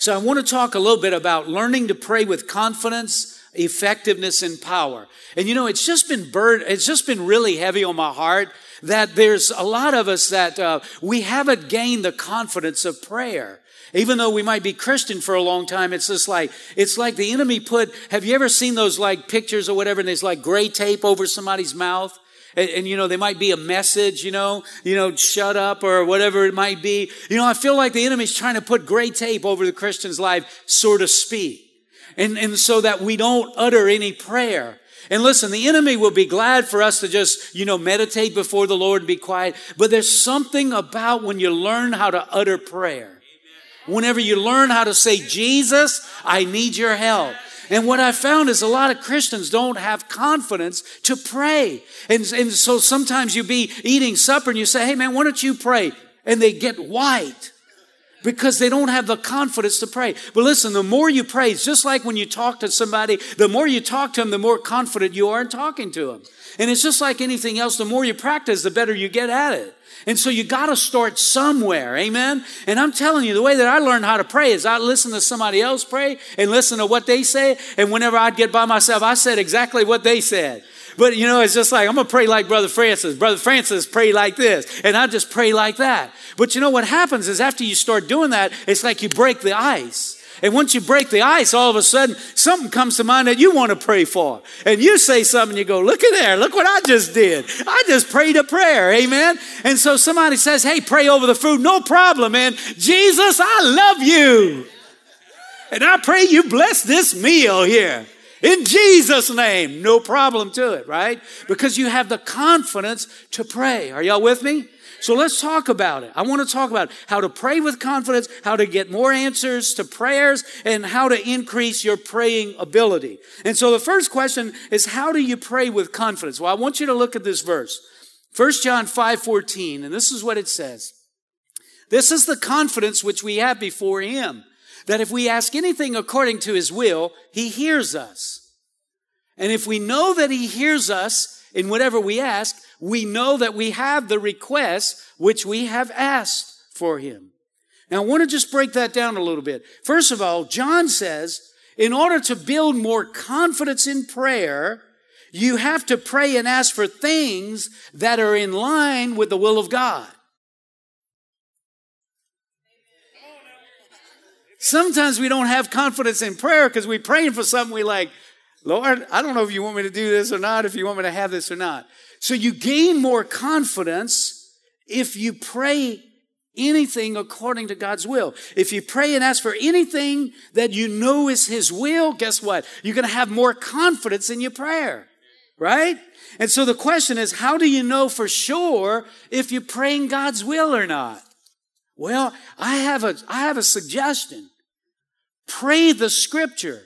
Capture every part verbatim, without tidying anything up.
So I want to talk a little bit about learning to pray with confidence, effectiveness, and power. And you know, it's just been burden, it's just been really heavy on my heart that there's a lot of us that uh, we haven't gained the confidence of prayer. Even though we might be Christian for a long time, it's just like, it's like the enemy put, have you ever seen those like pictures or whatever, and there's like gray tape over somebody's mouth? And, and, you know, there might be a message, you know, you know, shut up or whatever it might be. You know, I feel like the enemy's trying to put gray tape over the Christian's life, so to speak. And, and so that we don't utter any prayer. And listen, the enemy will be glad for us to just, you know, meditate before the Lord and be quiet. But there's something about when you learn how to utter prayer. Whenever you learn how to say, Jesus, I need your help. And what I found is a lot of Christians don't have confidence to pray. And, and so sometimes you be eating supper and you say, hey man, why don't you pray? And they get white because they don't have the confidence to pray. But listen, the more you pray, it's just like when you talk to somebody, the more you talk to them, the more confident you are in talking to them. And it's just like anything else, the more you practice, the better you get at it. And so you got to start somewhere, amen? And I'm telling you, the way that I learned how to pray is I listened to somebody else pray and listen to what they say. And whenever I'd get by myself, I said exactly what they said. But, you know, it's just like, I'm going to pray like Brother Francis. Brother Francis prayed like this, and I just pray like that. But you know what happens is after you start doing that, it's like you break the ice. And once you break the ice, all of a sudden, something comes to mind that you want to pray for. And you say something, you go, look at there, look what I just did. I just prayed a prayer, amen? And so somebody says, hey, pray over the food. No problem, man. Jesus, I love you. And I pray you bless this meal here. In Jesus' name, no problem to it, right? Because you have the confidence to pray. Are y'all with me? So let's talk about it. I want to talk about how to pray with confidence, how to get more answers to prayers, and how to increase your praying ability. And so the first question is, how do you pray with confidence? Well, I want you to look at this verse, First John five fourteen, and this is what it says. This is the confidence which we have before him, that if we ask anything according to his will, he hears us. And if we know that he hears us in whatever we ask, we know that we have the request which we have asked for him. Now, I want to just break that down a little bit. First of all, John says, in order to build more confidence in prayer, you have to pray and ask for things that are in line with the will of God. Sometimes we don't have confidence in prayer because we're praying for something we like, Lord, I don't know if you want me to do this or not, if you want me to have this or not. So you gain more confidence if you pray anything according to God's will. If you pray and ask for anything that you know is his will, guess what? You're going to have more confidence in your prayer, right? And so the question is, how do you know for sure if you're praying God's will or not? Well, I have a, I have a suggestion. Pray the scripture.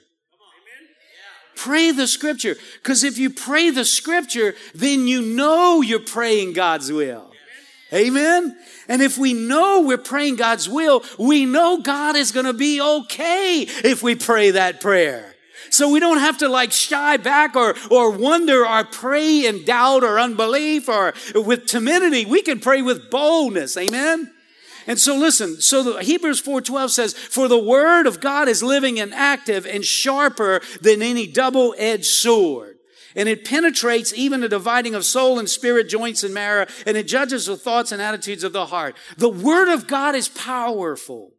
Pray the scripture. Because if you pray the scripture, then you know you're praying God's will. Amen? And if we know we're praying God's will, we know God is going to be okay if we pray that prayer. So we don't have to like shy back or or wonder or pray in doubt or unbelief or with timidity. We can pray with boldness. Amen? And so listen, so the Hebrews four twelve says, for the word of God is living and active and sharper than any double-edged sword. And it penetrates even the dividing of soul and spirit, joints and marrow, and it judges the thoughts and attitudes of the heart. The word of God is powerful.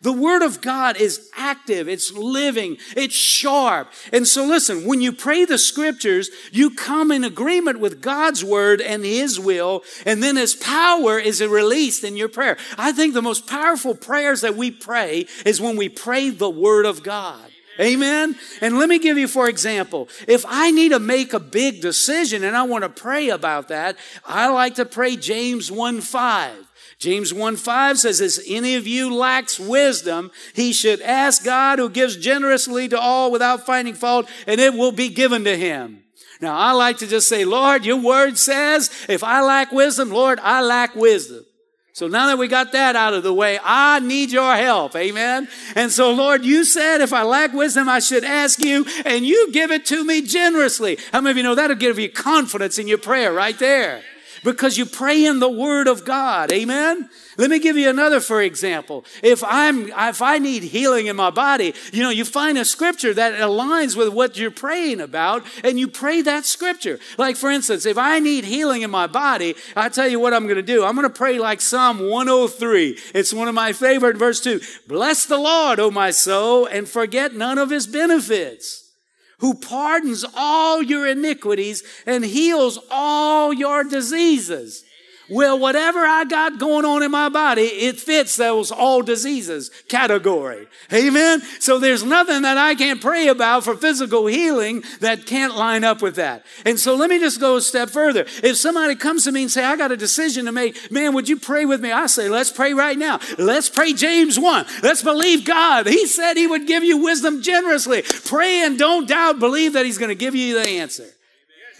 The word of God is active. It's living. It's sharp. And so listen, when you pray the scriptures, you come in agreement with God's word and his will. And then his power is released in your prayer. I think the most powerful prayers that we pray is when we pray the word of God. Amen. And let me give you, for example, if I need to make a big decision and I want to pray about that, I like to pray James one five. James one five says, if any of you lacks wisdom, he should ask God who gives generously to all without finding fault, and it will be given to him. Now, I like to just say, Lord, your word says, if I lack wisdom, Lord, I lack wisdom. So now that we got that out of the way, I need your help. Amen. And so, Lord, you said if I lack wisdom, I should ask you, and you give it to me generously. How many of you know that'll give you confidence in your prayer right there? because you pray in the Word of God. Amen? Let me give you another for example. If I'm, if I need healing in my body, you know, you find a scripture that aligns with what you're praying about, and you pray that scripture. Like, for instance, if I need healing in my body, I tell you what I'm going to do. I'm going to pray like Psalm one oh three. It's one of my favorite, verse two. Bless the Lord, O my soul, and forget none of his benefits, who pardons all your iniquities and heals all your diseases. Well, whatever I got going on in my body, it fits those all diseases category. Amen? So there's nothing that I can't pray about for physical healing that can't line up with that. And so let me just go a step further. If somebody comes to me and say, I got a decision to make, man, would you pray with me? I say, let's pray right now. Let's pray James one. Let's believe God. He said he would give you wisdom generously. Pray and don't doubt. Believe that he's going to give you the answer.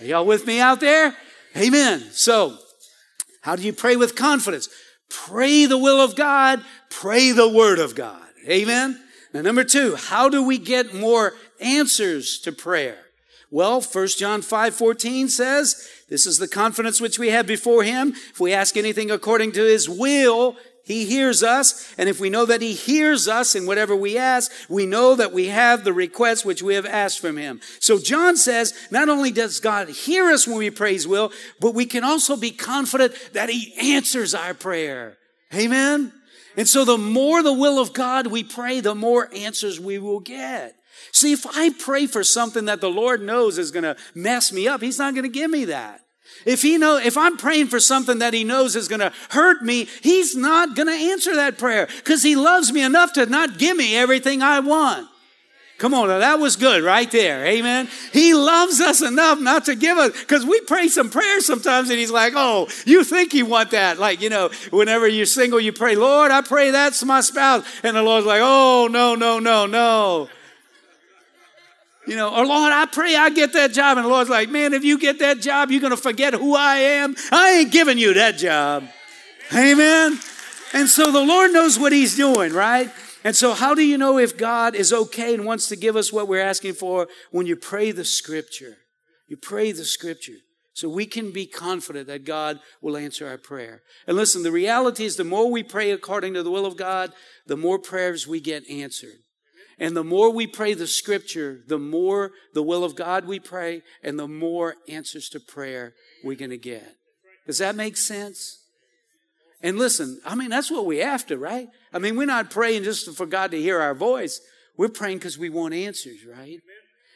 Are y'all with me out there? Amen. So, how do you pray with confidence? Pray the will of God. Pray the Word of God. Amen? Now, number two, how do we get more answers to prayer? Well, First John five fourteen says, this is the confidence which we have before him. If we ask anything according to his will, he hears us. And if we know that he hears us in whatever we ask, we know that we have the requests which we have asked from him. So John says, not only does God hear us when we pray his will, but we can also be confident that he answers our prayer. Amen? And so the more the will of God we pray, the more answers we will get. See, if I pray for something that the Lord knows is going to mess me up, he's not going to give me that. If he know, if I'm praying for something that he knows is going to hurt me, he's not going to answer that prayer because he loves me enough to not give me everything I want. Come on, now that was good right there. Amen. He loves us enough not to give us, because we pray some prayers sometimes and he's like, oh, you think you want that. Like, you know, whenever you're single, you pray, Lord, I pray that's my spouse. And the Lord's like, oh, no, no, no, no. You know, or Lord, I pray I get that job. And the Lord's like, man, if you get that job, you're going to forget who I am. I ain't giving you that job. Amen. And so the Lord knows what he's doing, right? And so how do you know if God is okay and wants to give us what we're asking for? When you pray the scripture, you pray the scripture. So we can be confident that God will answer our prayer. And listen, the reality is the more we pray according to the will of God, the more prayers we get answered. And the more we pray the scripture, the more the will of God we pray, and the more answers to prayer we're going to get. Does that make sense? And listen, I mean, that's what we're after, right? I mean, we're not praying just for God to hear our voice. We're praying because we want answers, right?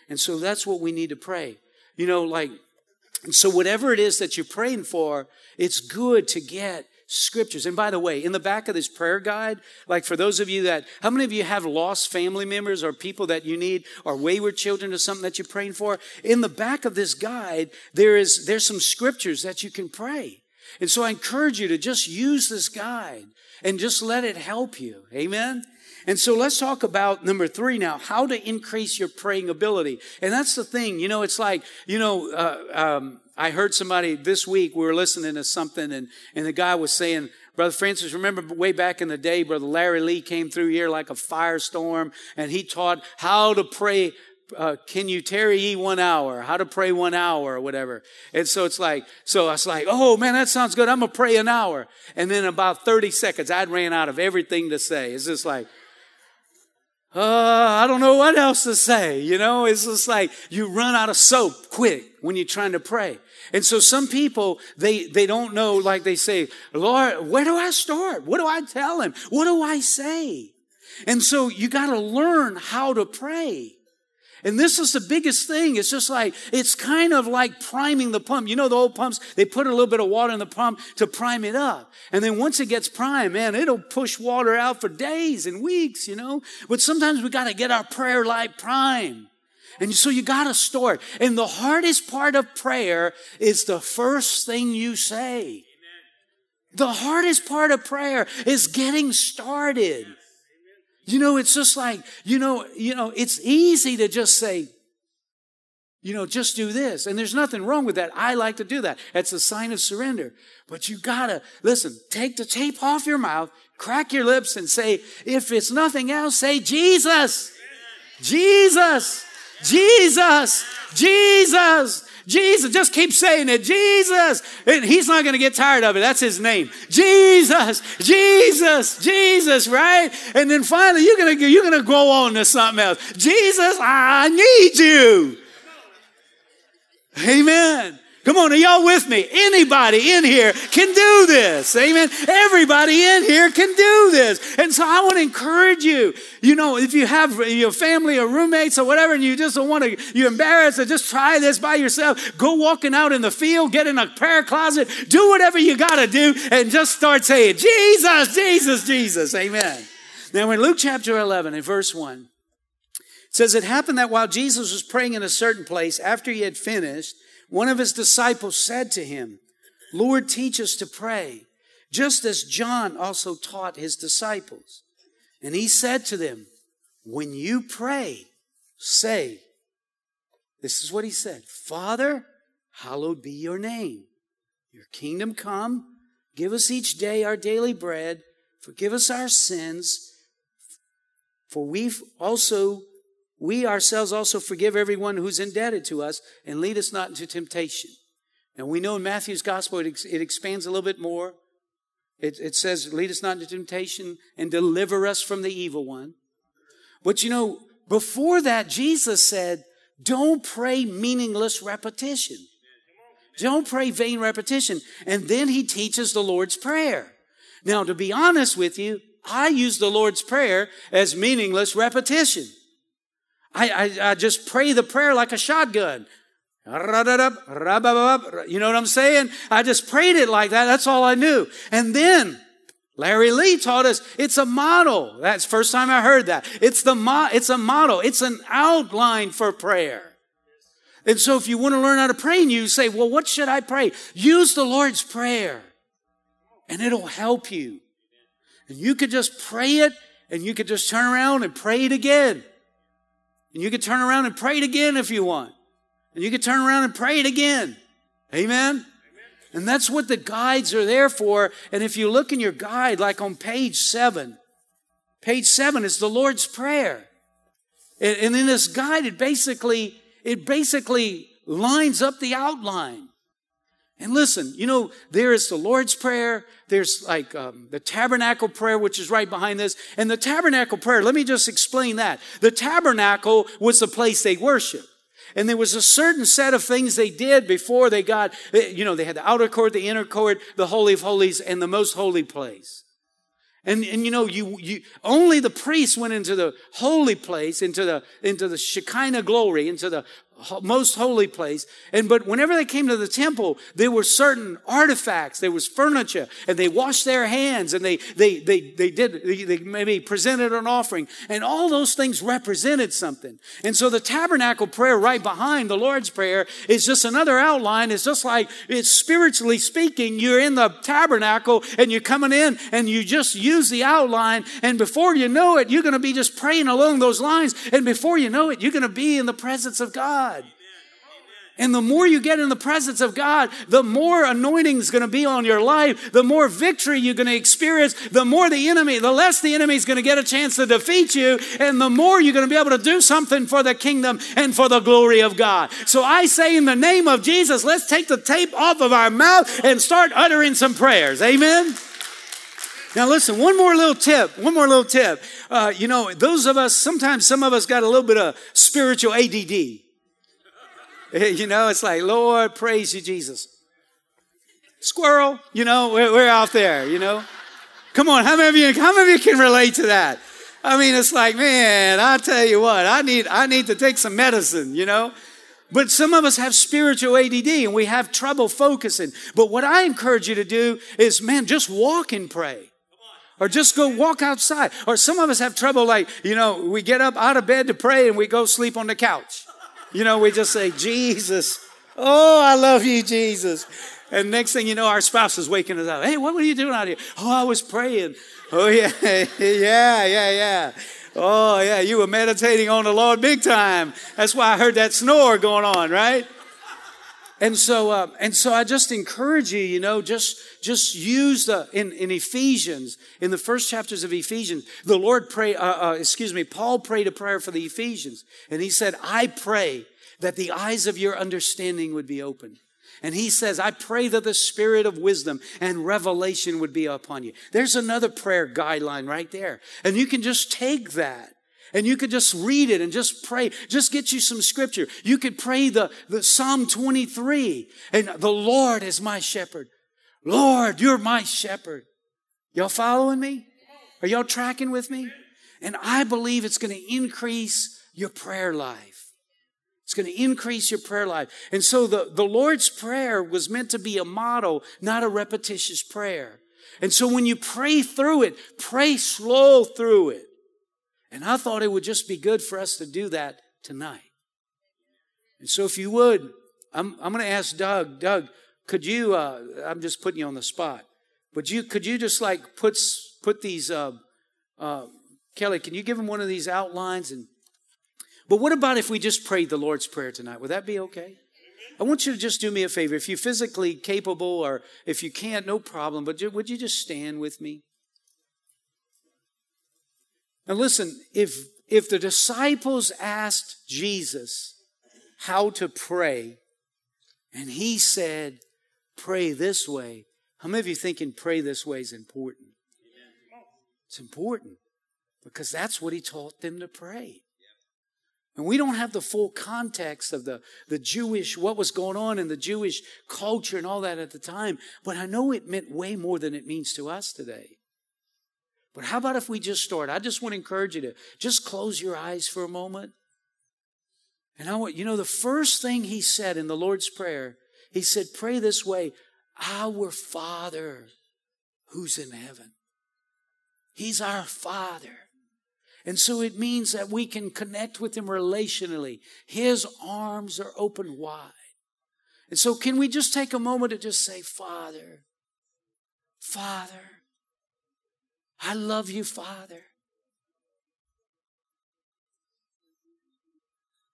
And so that's what we need to pray. You know, like, so whatever it is that you're praying for, it's good to get scriptures. And by the way, in the back of this prayer guide, like for those of you that, how many of you have lost family members or people that you need or wayward children or something that you're praying for? In the back of this guide, there is, there's some scriptures that you can pray. And so I encourage you to just use this guide and just let it help you. Amen. And so let's talk about number three now, how to increase your praying ability. And that's the thing, you know, it's like, you know, uh, um, I heard somebody this week, we were listening to something, and, and the guy was saying, Brother Francis, remember way back in the day, Brother Larry Lee came through here like a firestorm, and he taught how to pray, uh, can you tarry ye one hour, how to pray one hour or whatever. And so it's like, so I was like, oh man, that sounds good. I'm going to pray an hour. And then in about thirty seconds, I'd ran out of everything to say. It's just like, Uh, I don't know what else to say. You know, it's just like you run out of soap quick when you're trying to pray. And so some people, they, they don't know, like they say, Lord, where do I start? What do I tell him? What do I say? And so you got to learn how to pray. And this is the biggest thing. It's just like, it's kind of like priming the pump. You know, the old pumps, they put a little bit of water in the pump to prime it up. And then once it gets primed, man, it'll push water out for days and weeks, you know. But sometimes we got to get our prayer life primed. And so you got to start. And the hardest part of prayer is the first thing you say. Amen. The hardest part of prayer is getting started. You know, it's just like, you know, you know, it's easy to just say, you know, just do this. And there's nothing wrong with that. I like to do that. That's a sign of surrender. But you gotta, listen, take the tape off your mouth, crack your lips and say, if it's nothing else, say, Jesus, Jesus. Jesus, Jesus, Jesus. Just keep saying it. Jesus. And he's not going to get tired of it. That's his name. Jesus, Jesus, Jesus, right? And then finally, you're going to, you're going to go on to something else. Jesus, I need you. Amen. Come on, are y'all with me? Anybody in here can do this. Amen. Everybody in here can do this. And so I want to encourage you. You know, if you have your family or roommates or whatever, and you just don't want to, you're embarrassed, or just try this by yourself. Go walking out in the field, get in a prayer closet, do whatever you got to do, and just start saying, Jesus, Jesus, Jesus. Amen. Now, in Luke chapter eleven, in verse one, it says, it happened that while Jesus was praying in a certain place, after he had finished, one of his disciples said to him, Lord, teach us to pray, just as John also taught his disciples. And he said to them, when you pray, say, this is what he said, Father, hallowed be your name. Your kingdom come. Give us each day our daily bread. Forgive us our sins, for we also We ourselves also forgive everyone who's indebted to us, and lead us not into temptation. And we know in Matthew's gospel, it, ex- it expands a little bit more. It, it says, lead us not into temptation and deliver us from the evil one. But you know, before that, Jesus said, don't pray meaningless repetition. Don't pray vain repetition. And then he teaches the Lord's Prayer. Now, to be honest with you, I use the Lord's Prayer as meaningless repetition. I, I, I just pray the prayer like a shotgun. You know what I'm saying? I just prayed it like that. That's all I knew. And then Larry Lee taught us it's a model. That's the first time I heard that. It's the mo- It's a model. It's an outline for prayer. And so if you want to learn how to pray and you say, well, what should I pray? Use the Lord's Prayer and it'll help you. And you could just pray it and you could just turn around and pray it again. And you can turn around and pray it again if you want. And you can turn around and pray it again. Amen? Amen? And that's what the guides are there for. And if you look in your guide, like on page seven, page seven is the Lord's Prayer. And, and in this guide, it basically, it basically lines up the outline. And listen, you know, there is the Lord's Prayer. There's like um, the tabernacle prayer, which is right behind this. And the tabernacle prayer, let me just explain that. The tabernacle was the place they worshiped. And there was a certain set of things they did before they got, you know, they had the outer court, the inner court, the Holy of Holies, and the most holy place. And, and you know, you, you, only the priests went into the holy place, into the, into the Shekinah glory, into the most holy place. And, but whenever they came to the temple, there were certain artifacts, there was furniture, and they washed their hands, and they, they, they, they did, they, they maybe presented an offering, and all those things represented something. And so the tabernacle prayer right behind the Lord's Prayer is just another outline. It's just like, it's spiritually speaking, you're in the tabernacle, and you're coming in, and you just use the outline, and before you know it, you're going to be just praying along those lines, and before you know it, you're going to be in the presence of God. And the more you get in the presence of God, the more anointing is going to be on your life, the more victory you're going to experience, the more the enemy, the less the enemy is going to get a chance to defeat you, and the more you're going to be able to do something for the kingdom and for the glory of God. So I say in the name of Jesus, let's take the tape off of our mouth and start uttering some prayers. Amen. Now listen, one more little tip, one more little tip. Uh, you know, those of us, sometimes some of us got a little bit of spiritual A D D. You know, it's like, Lord, praise you, Jesus. Squirrel, you know, we're, we're out there, you know. Come on, how many of you, how many of you can relate to that? I mean, it's like, man, I tell you what, I need, I need to take some medicine, you know. But some of us have spiritual A D D and we have trouble focusing. But what I encourage you to do is, man, just walk and pray. Or just go walk outside. Or some of us have trouble, like, you know, we get up out of bed to pray and we go sleep on the couch. You know, we just say, Jesus, oh, I love you, Jesus. And next thing you know, our spouse is waking us up. Hey, what were you doing out here? Oh, I was praying. Oh, yeah, yeah, yeah, yeah. Oh, yeah, you were meditating on the Lord big time. That's why I heard that snore going on, right? And so, uh, and so I just encourage you, you know, just, just use the, in, in Ephesians, in the first chapters of Ephesians, the Lord pray, uh, uh, excuse me, Paul prayed a prayer for the Ephesians. And he said, I pray that the eyes of your understanding would be opened. And he says, I pray that the spirit of wisdom and revelation would be upon you. There's another prayer guideline right there. And you can just take that. And you could just read it and just pray. Just get you some scripture. You could pray the, the Psalm twenty-three. And the Lord is my shepherd. Lord, you're my shepherd. Y'all following me? Are y'all tracking with me? And I believe it's going to increase your prayer life. It's going to increase your prayer life. And so the, the Lord's Prayer was meant to be a model, not a repetitious prayer. And so when you pray through it, pray slow through it. And I thought it would just be good for us to do that tonight. And so if you would, I'm, I'm going to ask Doug, Doug, could you, uh, I'm just putting you on the spot, but you, could you just like put, put these, uh, uh, Kelly, can you give him one of these outlines? And but what about if we just prayed the Lord's Prayer tonight? Would that be okay? I want you to just do me a favor. If you're physically capable or if you can't, no problem, but would you just stand with me? Now listen, if if the disciples asked Jesus how to pray, and he said, pray this way, how many of you thinking pray this way is important? Amen. It's important because that's what he taught them to pray. And we don't have the full context of the, the Jewish, what was going on in the Jewish culture and all that at the time, but I know it meant way more than it means to us today. But how about if we just start? I just want to encourage you to just close your eyes for a moment. And I want, you know, the first thing he said in the Lord's Prayer, he said, pray this way, our Father who's in heaven. He's our Father. And so it means that we can connect with him relationally. His arms are open wide. And so can we just take a moment to just say, Father, Father. I love you, Father.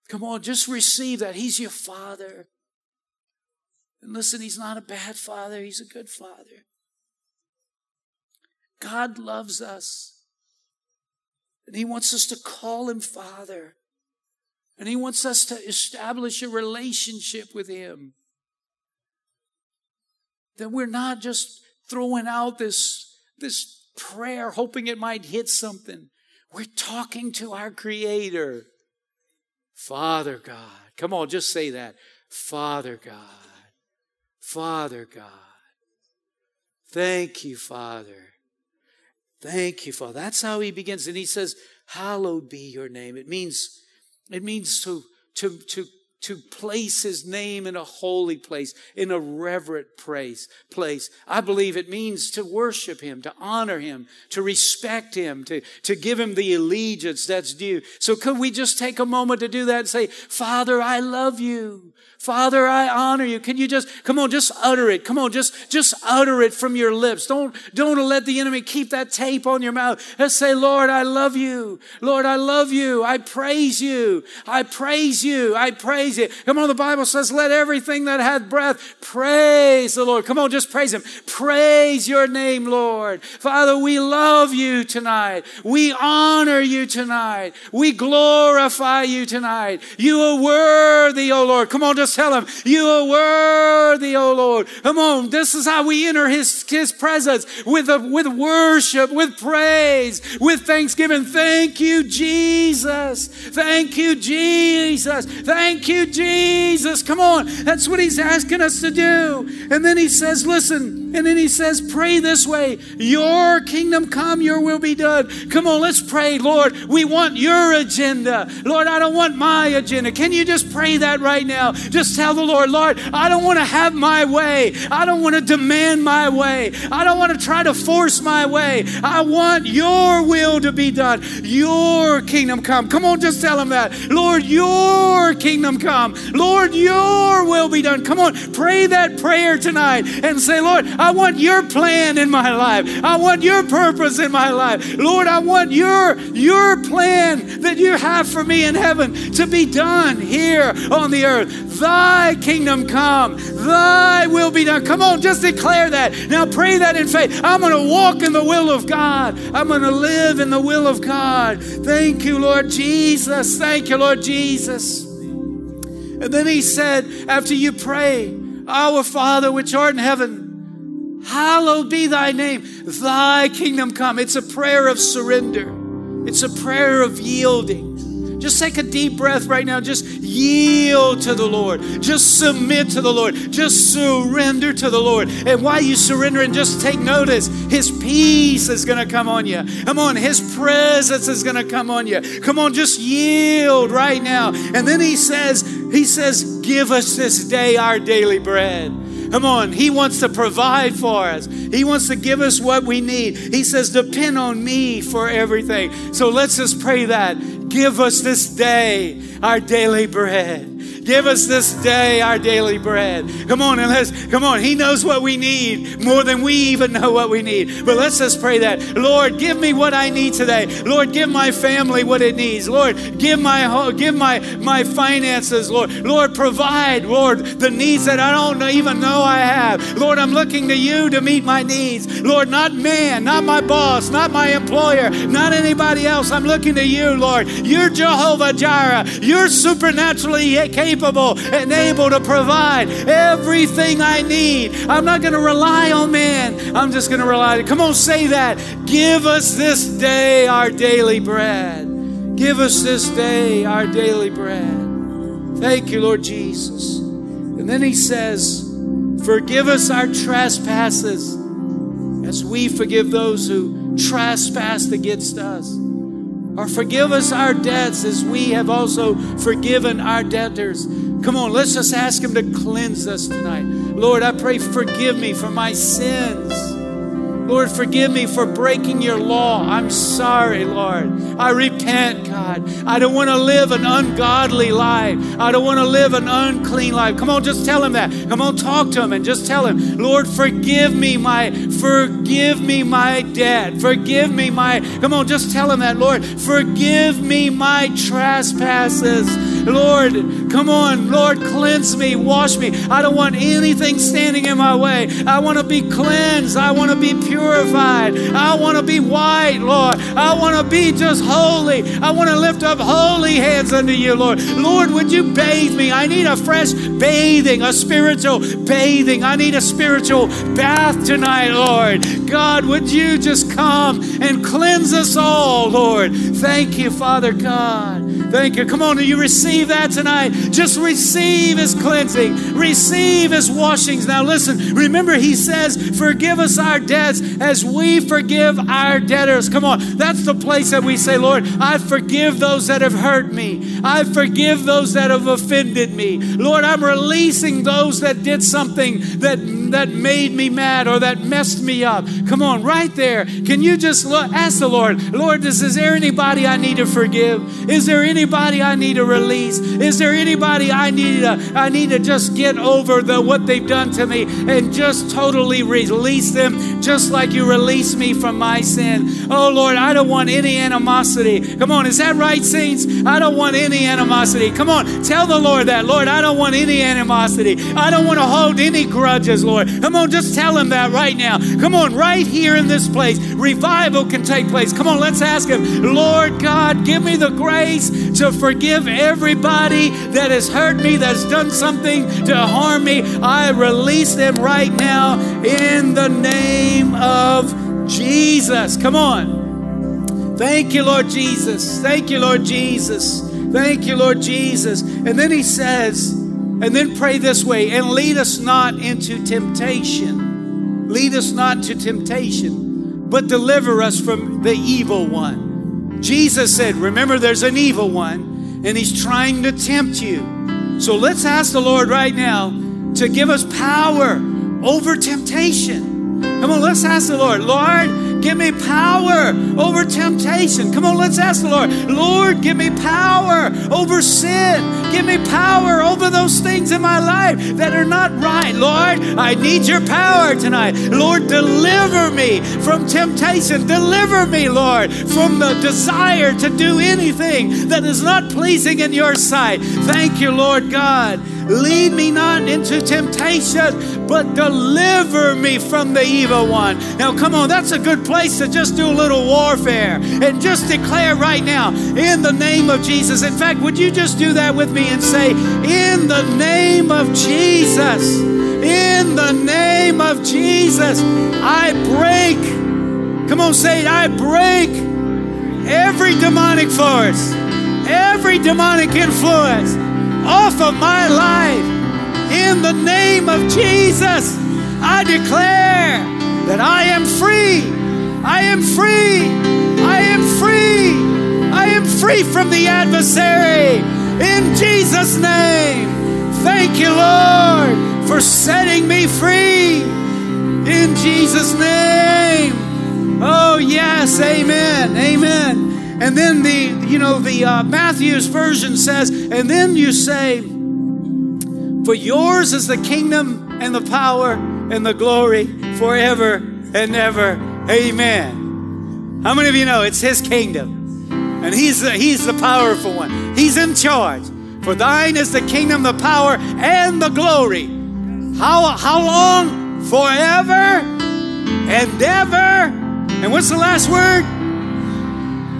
Come on, just receive that. He's your Father. And listen, he's not a bad Father. He's a good Father. God loves us. And he wants us to call him Father. And he wants us to establish a relationship with him. That we're not just throwing out this, this, prayer, hoping it might hit something. We're talking to our Creator. Father God. Come on, just say that. Father God. Father God. Thank you, Father. Thank you, Father. That's how he begins. And he says, hallowed be your name. It means, it means to, to, to, to place his name in a holy place, in a reverent place. I believe it means to worship him, to honor him, to respect him, to, to give him the allegiance that's due. So could we just take a moment to do that and say, Father, I love you. Father, I honor you. Can you just, come on, just utter it. Come on, just, just utter it from your lips. Don't, don't let the enemy keep that tape on your mouth. Let's say, Lord, I love you. Lord, I love you. I praise you. I praise you. I praise you. Come on, the Bible says, let everything that hath breath praise the Lord. Come on, just praise him. Praise your name, Lord. Father, we love you tonight. We honor you tonight. We glorify you tonight. You are worthy, O Lord. Come on, just tell him, you are worthy, O Lord. Come on, this is how we enter his, his presence with, a, with worship, with praise, with thanksgiving. Thank you, Jesus. Thank you, Jesus. Thank you, Jesus. Come on. That's what he's asking us to do. And then he says, listen, and then he says, pray this way. Your kingdom come, your will be done. Come on, let's pray, Lord. We want your agenda. Lord, I don't want my agenda. Can you just pray that right now? Just tell the Lord, Lord, I don't want to have my way. I don't want to demand my way. I don't want to try to force my way. I want your will to be done. Your kingdom come. Come on, just tell him that. Lord, your kingdom come. Lord, your will be done. Come on, pray that prayer tonight and say, Lord, I want your plan in my life. I want your purpose in my life. Lord, I want your, your plan that you have for me in heaven to be done here on the earth. Thy kingdom come. Thy will be done. Come on, just declare that. Now pray that in faith. I'm going to walk in the will of God. I'm going to live in the will of God. Thank you, Lord Jesus. Thank you, Lord Jesus. And then he said, after you pray, Our Father, which art in heaven, hallowed be thy name. Thy kingdom come. It's a prayer of surrender. It's a prayer of yielding. Just take a deep breath right now. Just yield to the Lord. Just submit to the Lord. Just surrender to the Lord. And while you surrender and just take notice, His peace is going to come on you. Come on, His presence is going to come on you. Come on, just yield right now. And then He says, He says, give us this day our daily bread. Come on, He wants to provide for us. He wants to give us what we need. He says, depend on me for everything. So let's just pray that. Give us this day our daily bread. Give us this day our daily bread. Come on, and let's, come on. He knows what we need more than we even know what we need. But let's just pray that. Lord, give me what I need today. Lord, give my family what it needs. Lord, give my give my, my finances, Lord. Lord, provide, Lord, the needs that I don't even know I have. Lord, I'm looking to you to meet my needs. Lord, not man, not my boss, not my employer, not anybody else. I'm looking to you, Lord. You're Jehovah Jireh. You're supernaturally capable. Capable and able to provide everything I need. I'm not going to rely on man. I'm just going to rely on. Come on, say that. Give us this day our daily bread. Give us this day our daily bread. Thank you, Lord Jesus. And then he says, forgive us our trespasses as we forgive those who trespass against us. Or forgive us our debts as we have also forgiven our debtors. Come on, let's just ask Him to cleanse us tonight. Lord, I pray, forgive me for my sins. Lord, forgive me for breaking your law. I'm sorry, Lord. I repent, God. I don't want to live an ungodly life. I don't want to live an unclean life. Come on, just tell Him that. Come on, talk to Him and just tell Him, Lord, forgive me my, forgive me my debt. Forgive me my, come on, just tell Him that, Lord. Forgive me my trespasses. Lord, come on, Lord, cleanse me, wash me. I don't want anything standing in my way. I want to be cleansed. I want to be purified. I want to be white, Lord. I want to be just holy. I want to lift up holy hands unto you, Lord. Lord, would you bathe me? I need a fresh bathing, a spiritual bathing. I need a spiritual bath tonight, Lord. God, would you just come and cleanse us all, Lord. Thank you, Father God. Thank you. Come on, do you receive that tonight? Just receive His cleansing. Receive His washings. Now listen, remember He says, forgive us our debts as we forgive our debtors. Come on, that's the place that we say, Lord, I forgive those that have hurt me. I forgive those that have offended me. Lord, I'm releasing those that did something that, that made me mad or that messed me up. Come on, right there. Can you just look, ask the Lord, Lord, is, is there anybody I need to forgive? Is there any Anybody I need to release? Is there anybody I need to, I need to just get over the, what they've done to me and just totally release them just like you released me from my sin? Oh, Lord, I don't want any animosity. Come on, is that right, saints? I don't want any animosity. Come on, tell the Lord that. Lord, I don't want any animosity. I don't want to hold any grudges, Lord. Come on, just tell Him that right now. Come on, right here in this place, revival can take place. Come on, let's ask Him, Lord God, give me the grace to forgive everybody that has hurt me, that's done something to harm me. I release them right now in the name of Jesus. Come on. Thank you, Lord Jesus. Thank you, Lord Jesus. Thank you, Lord Jesus. And then He says, and then pray this way, and lead us not into temptation. Lead us not to temptation, but deliver us from the evil one. Jesus said, remember, there's an evil one, and he's trying to tempt you. So let's ask the Lord right now to give us power over temptation. Come on, let's ask the Lord, Lord, give me power over temptation. Come on, let's ask the Lord. Lord, give me power over sin. Give me power over those things in my life that are not right. Lord, I need your power tonight. Lord, deliver me from temptation. Deliver me, Lord, from the desire to do anything that is not pleasing in your sight. Thank you, Lord God. Lead me not into temptation, but deliver me from the evil one. Now, come on, that's a good place to just do a little warfare and just declare right now, in the name of Jesus. In fact, would you just do that with me and say, in the name of Jesus, in the name of Jesus, I break, come on, say it, I break every demonic force, every demonic influence off of my life. In the name of Jesus, I declare that I am free. I am free. I am free. I am free from the adversary. In Jesus' name, thank you, Lord, for setting me free. In Jesus' name. Oh, yes. Amen. Amen. And then the, you know, the uh, Matthew's version says, and then you say, for yours is the kingdom and the power and the glory forever and ever. Amen. How many of you know it's his kingdom? And he's the, he's the powerful one. He's in charge. For thine is the kingdom, the power, and the glory. How, how long? Forever and ever. And what's the last word?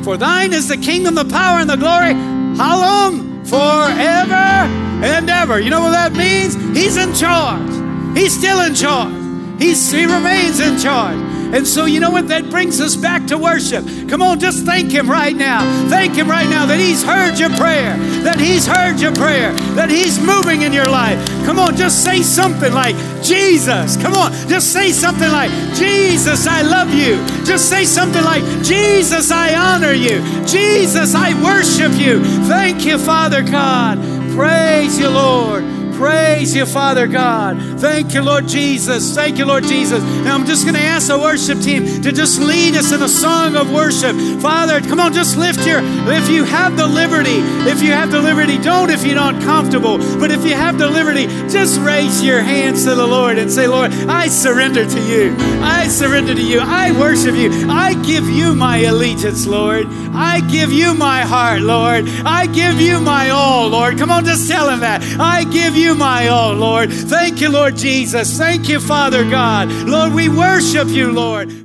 For thine is the kingdom, the power, and the glory. How long? Forever and ever. You know what that means? He's in charge. He's still in charge. He's, he remains in charge. And so you know what? That brings us back to worship. Come on, just thank him right now. Thank him right now that he's heard your prayer, that he's heard your prayer, that he's moving in your life. Come on, just say something like, Jesus. Come on, just say something like, Jesus, I love you. Just say something like, Jesus, I honor you. Jesus, I worship you. Thank you, Father God. Praise you, Lord. Praise you, Father God. Thank you, Lord Jesus. Thank you, Lord Jesus. Now I'm just going to ask the worship team to just lead us in a song of worship. Father, come on, just lift your, if you have the liberty, if you have the liberty, don't if you're not comfortable, but if you have the liberty, just raise your hands to the Lord and say, Lord, I surrender to you. I surrender to you. I worship you. I give you my allegiance, Lord. I give you my heart, Lord. I give you my all, Lord. Come on, just tell him that. I give you You my all, Lord. Thank you, Lord Jesus. Thank you, Father God. Lord, we worship you, Lord.